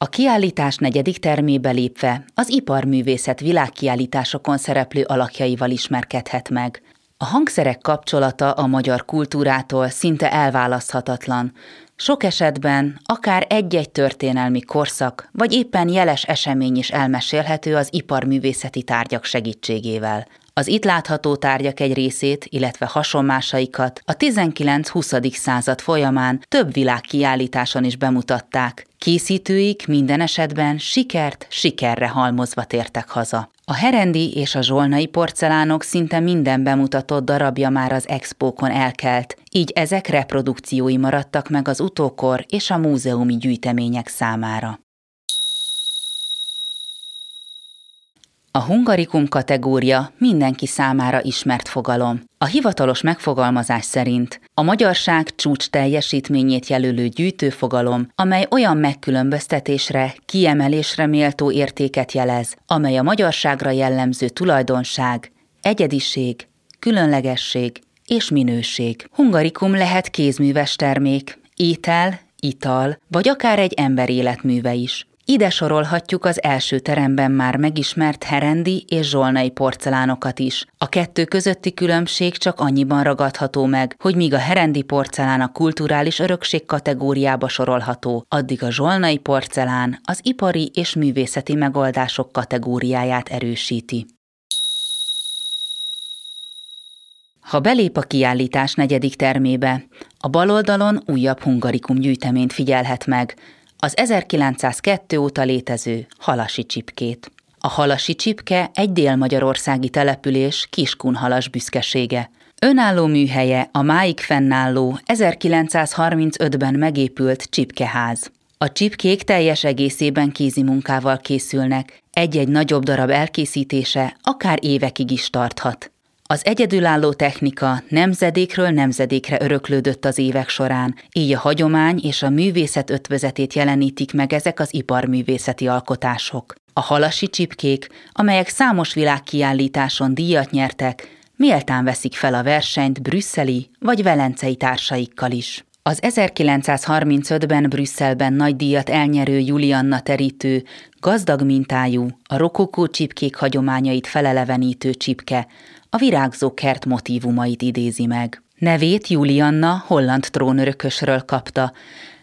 A kiállítás negyedik termébe lépve az iparművészet világkiállításokon szereplő alakjaival ismerkedhet meg. A hangszerek kapcsolata a magyar kultúrától szinte elválaszthatatlan. Sok esetben akár egy-egy történelmi korszak, vagy éppen jeles esemény is elmesélhető az iparművészeti tárgyak segítségével. Az itt látható tárgyak egy részét, illetve hasonmásaikat a 19-20. század folyamán több világkiállításon is bemutatták. Készítőik minden esetben sikert sikerre halmozva tértek haza. A herendi és a zsolnai porcelánok szinte minden bemutatott darabja már az expókon elkelt, így ezek reprodukciói maradtak meg az utókor és a múzeumi gyűjtemények számára. A hungarikum kategória mindenki számára ismert fogalom. A hivatalos megfogalmazás szerint a magyarság csúcs teljesítményét jelölő gyűjtőfogalom, amely olyan megkülönböztetésre, kiemelésre méltó értéket jelez, amely a magyarságra jellemző tulajdonság, egyediség, különlegesség és minőség. Hungarikum lehet kézműves termék, étel, ital, vagy akár egy ember életműve is. Ide sorolhatjuk az első teremben már megismert herendi és zsolnai porcelánokat is. A kettő közötti különbség csak annyiban ragadható meg, hogy míg a herendi porcelán a kulturális örökség kategóriába sorolható, addig a zsolnai porcelán az ipari és művészeti megoldások kategóriáját erősíti. Ha belép a kiállítás negyedik termébe, a bal oldalon újabb hungarikum gyűjteményt figyelhet meg, az 1902 óta létező Halasi csipkét. A Halasi csipke egy dél-magyarországi település Kiskunhalas büszkesége. Önálló műhelye a máig fennálló 1935-ben megépült csipkeház. A csipkék teljes egészében kézimunkával készülnek, egy-egy nagyobb darab elkészítése akár évekig is tarthat. Az egyedülálló technika nemzedékről nemzedékre öröklődött az évek során, így a hagyomány és a művészet ötvözetét jelenítik meg ezek az iparművészeti alkotások. A halasi csipkék, amelyek számos világkiállításon díjat nyertek, méltán veszik fel a versenyt brüsszeli vagy velencei társaikkal is. Az 1935-ben Brüsszelben nagy díjat elnyerő Julianna terítő, gazdag mintájú, a rokokó csipkék hagyományait felelevenítő csipke, a virágzó kert motívumait idézi meg. Nevét Julianna holland trónörökösről kapta,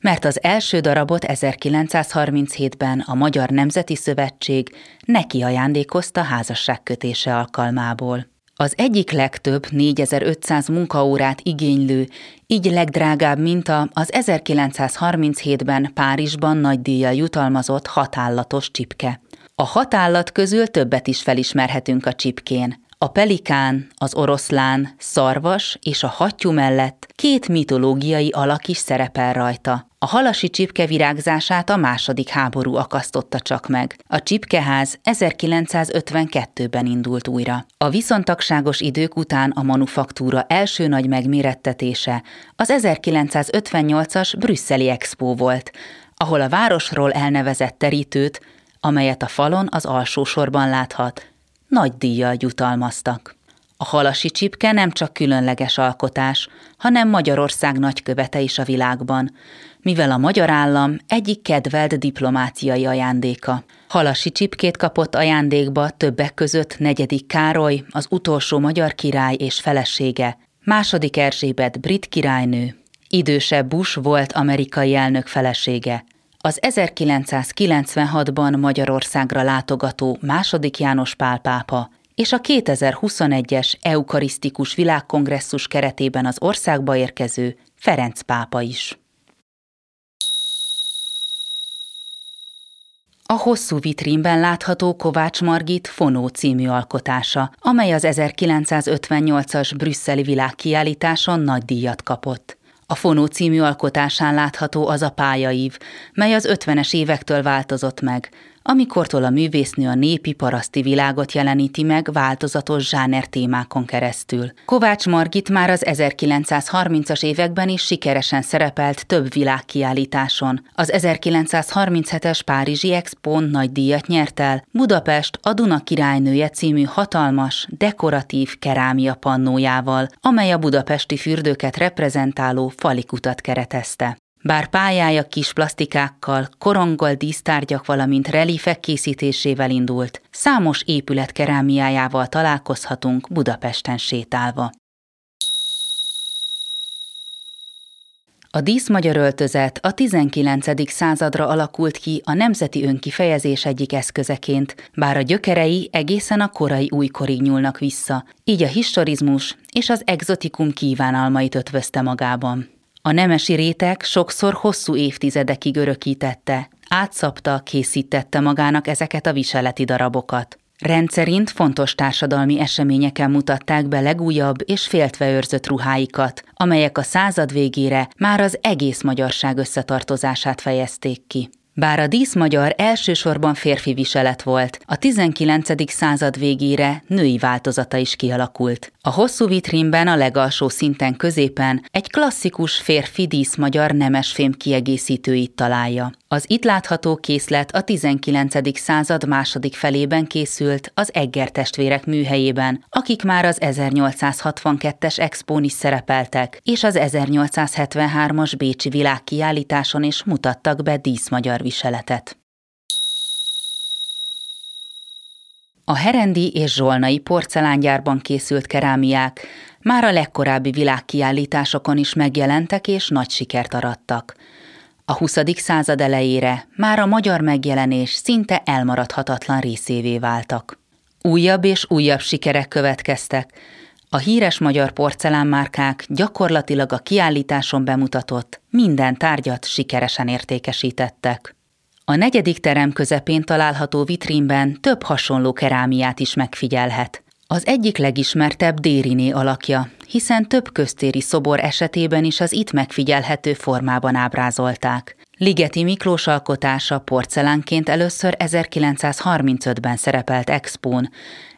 mert az első darabot 1937-ben a Magyar Nemzeti Szövetség neki ajándékozta házasságkötése alkalmából. Az egyik legtöbb 4500 munkaórát igénylő, így legdrágább minta az 1937-ben Párizsban nagydíjjal jutalmazott hatállatos csipke. A hatállat közül többet is felismerhetünk a csipkén. A pelikán, az oroszlán, szarvas és a hattyú mellett két mitológiai alak is szerepel rajta. A halasi csipke virágzását a II. Háború akasztotta csak meg. A csipkeház 1952-ben indult újra. A viszontagságos idők után a manufaktúra első nagy megmérettetése az 1958-as brüsszeli expó volt, ahol a városról elnevezett terítőt, amelyet a falon az alsó sorban láthat, nagy díjjal jutalmaztak. A halasi csipke nem csak különleges alkotás, hanem Magyarország nagykövete is a világban, mivel a magyar állam egyik kedvelt diplomáciai ajándéka. Halasi csipkét kapott ajándékba többek között IV. Károly, az utolsó magyar király és felesége, II. Erzsébet brit királynő, idősebb Bush volt amerikai elnök felesége, az 1996-ban Magyarországra látogató II. János Pál pápa és a 2021-es eukarisztikus világkongresszus keretében az országba érkező Ferenc pápa is. A hosszú vitrínben látható Kovács Margit Fonó című alkotása, amely az 1958-as brüsszeli világkiállításon nagy díjat kapott. A Fonó című alkotásán látható az a pályaív, mely az 50-es évektől változott meg, amikortól a művésznő a népi paraszti világot jeleníti meg változatos zsáner témákon keresztül. Kovács Margit már az 1930-as években is sikeresen szerepelt több világkiállításon. Az 1937-es Párizsi Expón nagy díjat nyert el, Budapest a Duna királynője című hatalmas, dekoratív kerámia pannójával, amely a budapesti fürdőket reprezentáló falikutat keretezte. Bár pályája kis plastikákkal, koronggal dísztárgyak, valamint relífek készítésével indult, számos épület kerámiájával találkozhatunk Budapesten sétálva. A díszmagyar öltözet a 19. századra alakult ki a nemzeti önkifejezés egyik eszközeként, bár a gyökerei egészen a korai újkorig nyúlnak vissza, így a historizmus és az egzotikum kívánalmait ötvözte magában. A nemesi réteg sokszor hosszú évtizedekig örökítette, átszapta, készítette magának ezeket a viseleti darabokat. Rendszerint fontos társadalmi eseményeken mutatták be legújabb és féltve őrzött ruháikat, amelyek a század végére már az egész magyarság összetartozását fejezték ki. Bár a díszmagyar elsősorban férfi viselet volt, a 19. század végére női változata is kialakult. A hosszú vitrínben a legalsó szinten középen egy klasszikus férfi díszmagyar nemesfém kiegészítőit találja. Az itt látható készlet a 19. század második felében készült az Egger testvérek műhelyében, akik már az 1862-es expón is szerepeltek, és az 1873-as bécsi világkiállításon is mutattak be díszmagyar viseletet. A herendi és zsolnai porcelángyárban készült kerámiák már a legkorábbi világkiállításokon is megjelentek és nagy sikert arattak. A 20. század elejére már a magyar megjelenés szinte elmaradhatatlan részévé váltak. Újabb és újabb sikerek következtek. A híres magyar porcelánmárkák gyakorlatilag a kiállításon bemutatott minden tárgyat sikeresen értékesítettek. A negyedik terem közepén található vitrínben több hasonló kerámiát is megfigyelhet. Az egyik legismertebb Dériné alakja, hiszen több köztéri szobor esetében is az itt megfigyelhető formában ábrázolták. Ligeti Miklós alkotása porcelánként először 1935-ben szerepelt expón,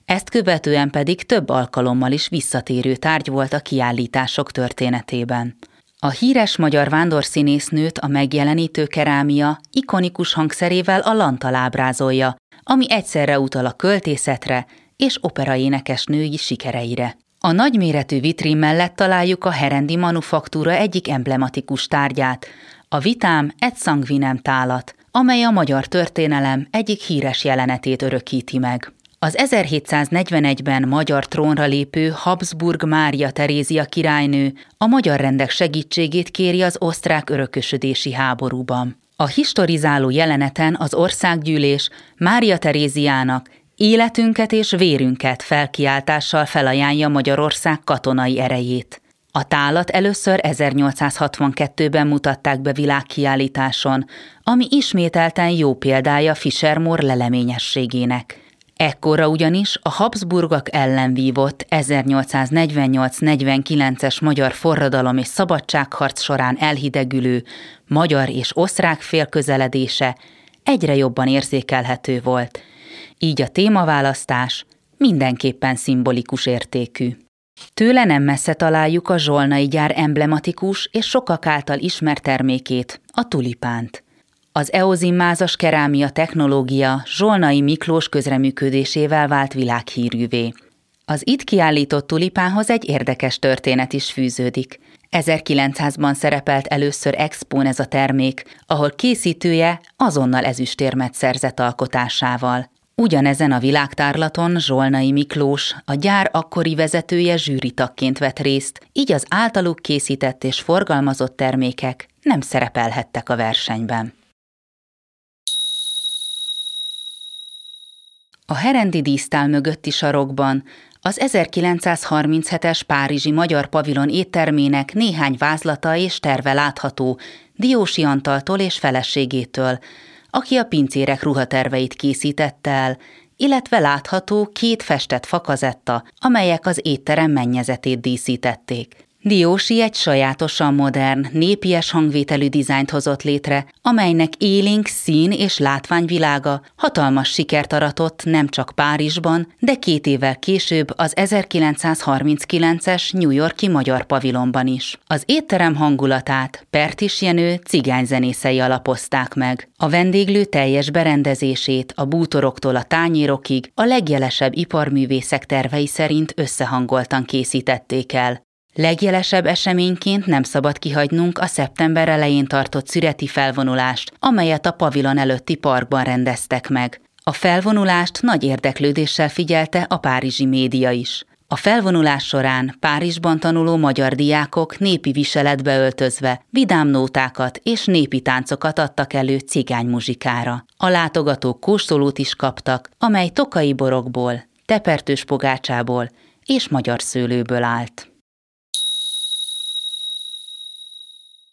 ezt követően pedig több alkalommal is visszatérő tárgy volt a kiállítások történetében. A híres magyar vándorszínésznőt a megjelenítő kerámia ikonikus hangszerével a lantal ábrázolja, ami egyszerre utal a költészetre és operaénekes női sikereire. A nagyméretű vitrín mellett találjuk a herendi manufaktúra egyik emblematikus tárgyát, a Vitám et sanguinem tálat, amely a magyar történelem egyik híres jelenetét örökíti meg. Az 1741-ben magyar trónra lépő Habsburg Mária Terézia királynő a magyar rendek segítségét kéri az osztrák örökösödési háborúban. A historizáló jeleneten az országgyűlés Mária Teréziának életünket és vérünket felkiáltással felajánlja Magyarország katonai erejét. A tálat először 1862-ben mutatták be világkiállításon, ami ismételten jó példája Fischer Mór leleményességének. Ekkorra ugyanis a Habsburgok ellen vívott 1848-49-es magyar forradalom és szabadságharc során elhidegülő magyar és osztrák fél közeledése egyre jobban érzékelhető volt, így a témaválasztás mindenképpen szimbolikus értékű. Tőle nem messze találjuk a zsolnai gyár emblematikus és sokak által ismert termékét, a tulipánt. Az eozimmázas kerámia technológia Zsolnai Miklós közreműködésével vált világhírűvé. Az itt kiállított tulipánhoz egy érdekes történet is fűződik. 1900-ban szerepelt először expón ez a termék, ahol készítője azonnal ezüstérmet szerzett alkotásával. Ugyanezen a világtárlaton Zsolnai Miklós, a gyár akkori vezetője zsűritagként vett részt, így az általuk készített és forgalmazott termékek nem szerepelhettek a versenyben. A herendi dísztál mögötti sarokban az 1937-es párizsi Magyar Pavilon éttermének néhány vázlata és terve látható Diósi Antaltól és feleségétől, aki a pincérek ruhaterveit készítette el, illetve látható két festett fakazetta, amelyek az étterem mennyezetét díszítették. Diósi egy sajátosan modern, népies hangvételű dizájnt hozott létre, amelynek élénk szín- és látványvilága hatalmas sikert aratott nemcsak Párizsban, de 2 évvel később az 1939-es New York-i Magyar Pavilonban is. Az étterem hangulatát Pertis Jenő cigányzenészei alapozták meg. A vendéglő teljes berendezését a bútoroktól a tányérokig a legjelesebb iparművészek tervei szerint összehangoltan készítették el. Legjelesebb eseményként nem szabad kihagynunk a szeptember elején tartott szüreti felvonulást, amelyet a pavilon előtti parkban rendeztek meg. A felvonulást nagy érdeklődéssel figyelte a párizsi média is. A felvonulás során Párizsban tanuló magyar diákok népi viseletbe öltözve vidám nótákat és népi táncokat adtak elő cigány muzsikára. A látogatók kóstolót is kaptak, amely tokaji borokból, tepertős pogácsából és magyar szőlőből állt.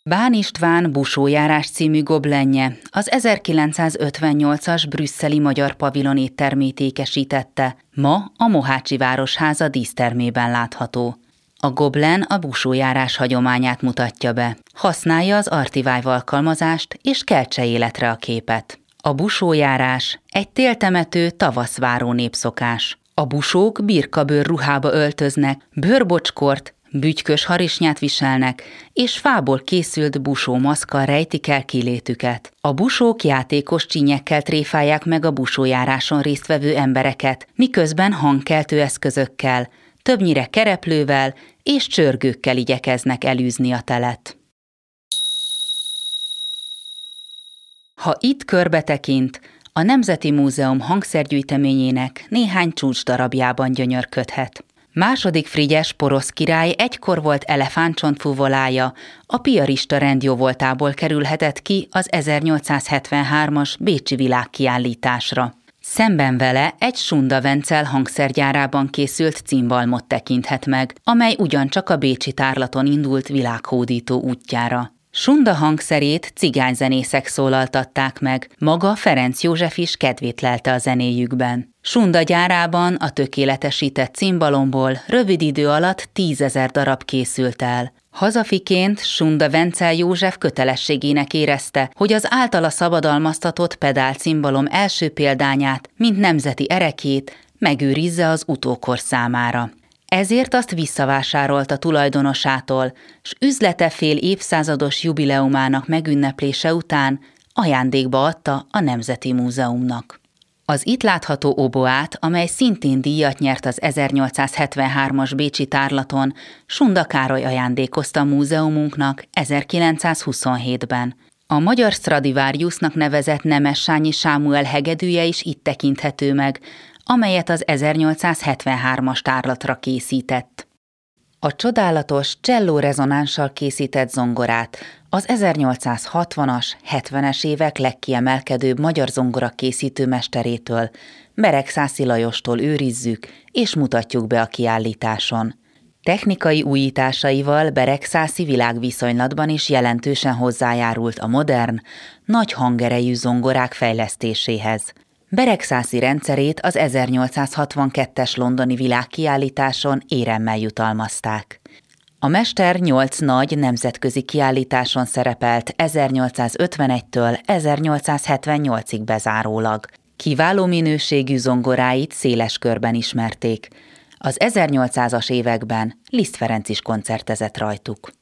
Bán István Busójárás című goblenje az 1958-as brüsszeli magyar pavilon éttermét ékesítette, ma a mohácsi városháza dísztermében látható. A goblen a busójárás hagyományát mutatja be, használja az ArtiVive alkalmazást és keltse életre a képet. A busójárás egy téltemető, tavaszváró népszokás. A busók birkabőr ruhába öltöznek, bőrbocskort, bütykös harisnyát viselnek, és fából készült busómaszkkal rejtik el kilétüket. A busók játékos csínyekkel tréfálják meg a busójáráson résztvevő embereket, miközben hangkeltő eszközökkel, többnyire kereplővel és csörgőkkel igyekeznek elűzni a telet. Ha itt körbetekint, a Nemzeti Múzeum hangszergyűjteményének néhány csúcsdarabjában gyönyörködhet. II. Frigyes porosz király egykor volt elefántcsontfúvolája, a piarista rendjóvoltából kerülhetett ki az 1873-as bécsi világkiállításra. Szemben vele egy Schunda Vencel hangszergyárában készült cimbalmot tekinthet meg, amely ugyancsak a bécsi tárlaton indult világhódító útjára. Schunda hangszerét cigányzenészek szólaltatták meg, maga Ferenc József is kedvét lelte a zenéjükben. Schunda gyárában a tökéletesített cimbalomból rövid idő alatt 10 000 darab készült el. Hazafiként Schunda Vencel József kötelességének érezte, hogy az általa szabadalmaztatott pedálcimbalom első példányát, mint nemzeti erekét megőrizze az utókor számára. Ezért azt visszavásárolta tulajdonosától, s üzlete fél évszázados jubileumának megünneplése után ajándékba adta a Nemzeti Múzeumnak. Az itt látható oboát, amely szintén díjat nyert az 1873-as bécsi tárlaton, Schunda Károly ajándékozta a múzeumunknak 1927-ben. A magyar Stradivariusnak nevezett Nemessányi Sámuel hegedűje is itt tekinthető meg, amelyet az 1873-as tárlatra készített. A csodálatos csellórezonánssal készített zongorát az 1860-as, 70-es évek legkiemelkedőbb magyar zongora készítő mesterétől, Beregszászi Lajostól őrizzük és mutatjuk be a kiállításon. Technikai újításaival Beregszászi világviszonylatban is jelentősen hozzájárult a modern, nagy hangerejű zongorák fejlesztéséhez. Beregszászi rendszerét az 1862-es londoni világkiállításon éremmel jutalmazták. A mester 8 nagy nemzetközi kiállításon szerepelt 1851-től 1878-ig bezárólag. Kiváló minőségű zongoráit széles körben ismerték. Az 1800-as években Liszt Ferenc is koncertezett rajtuk.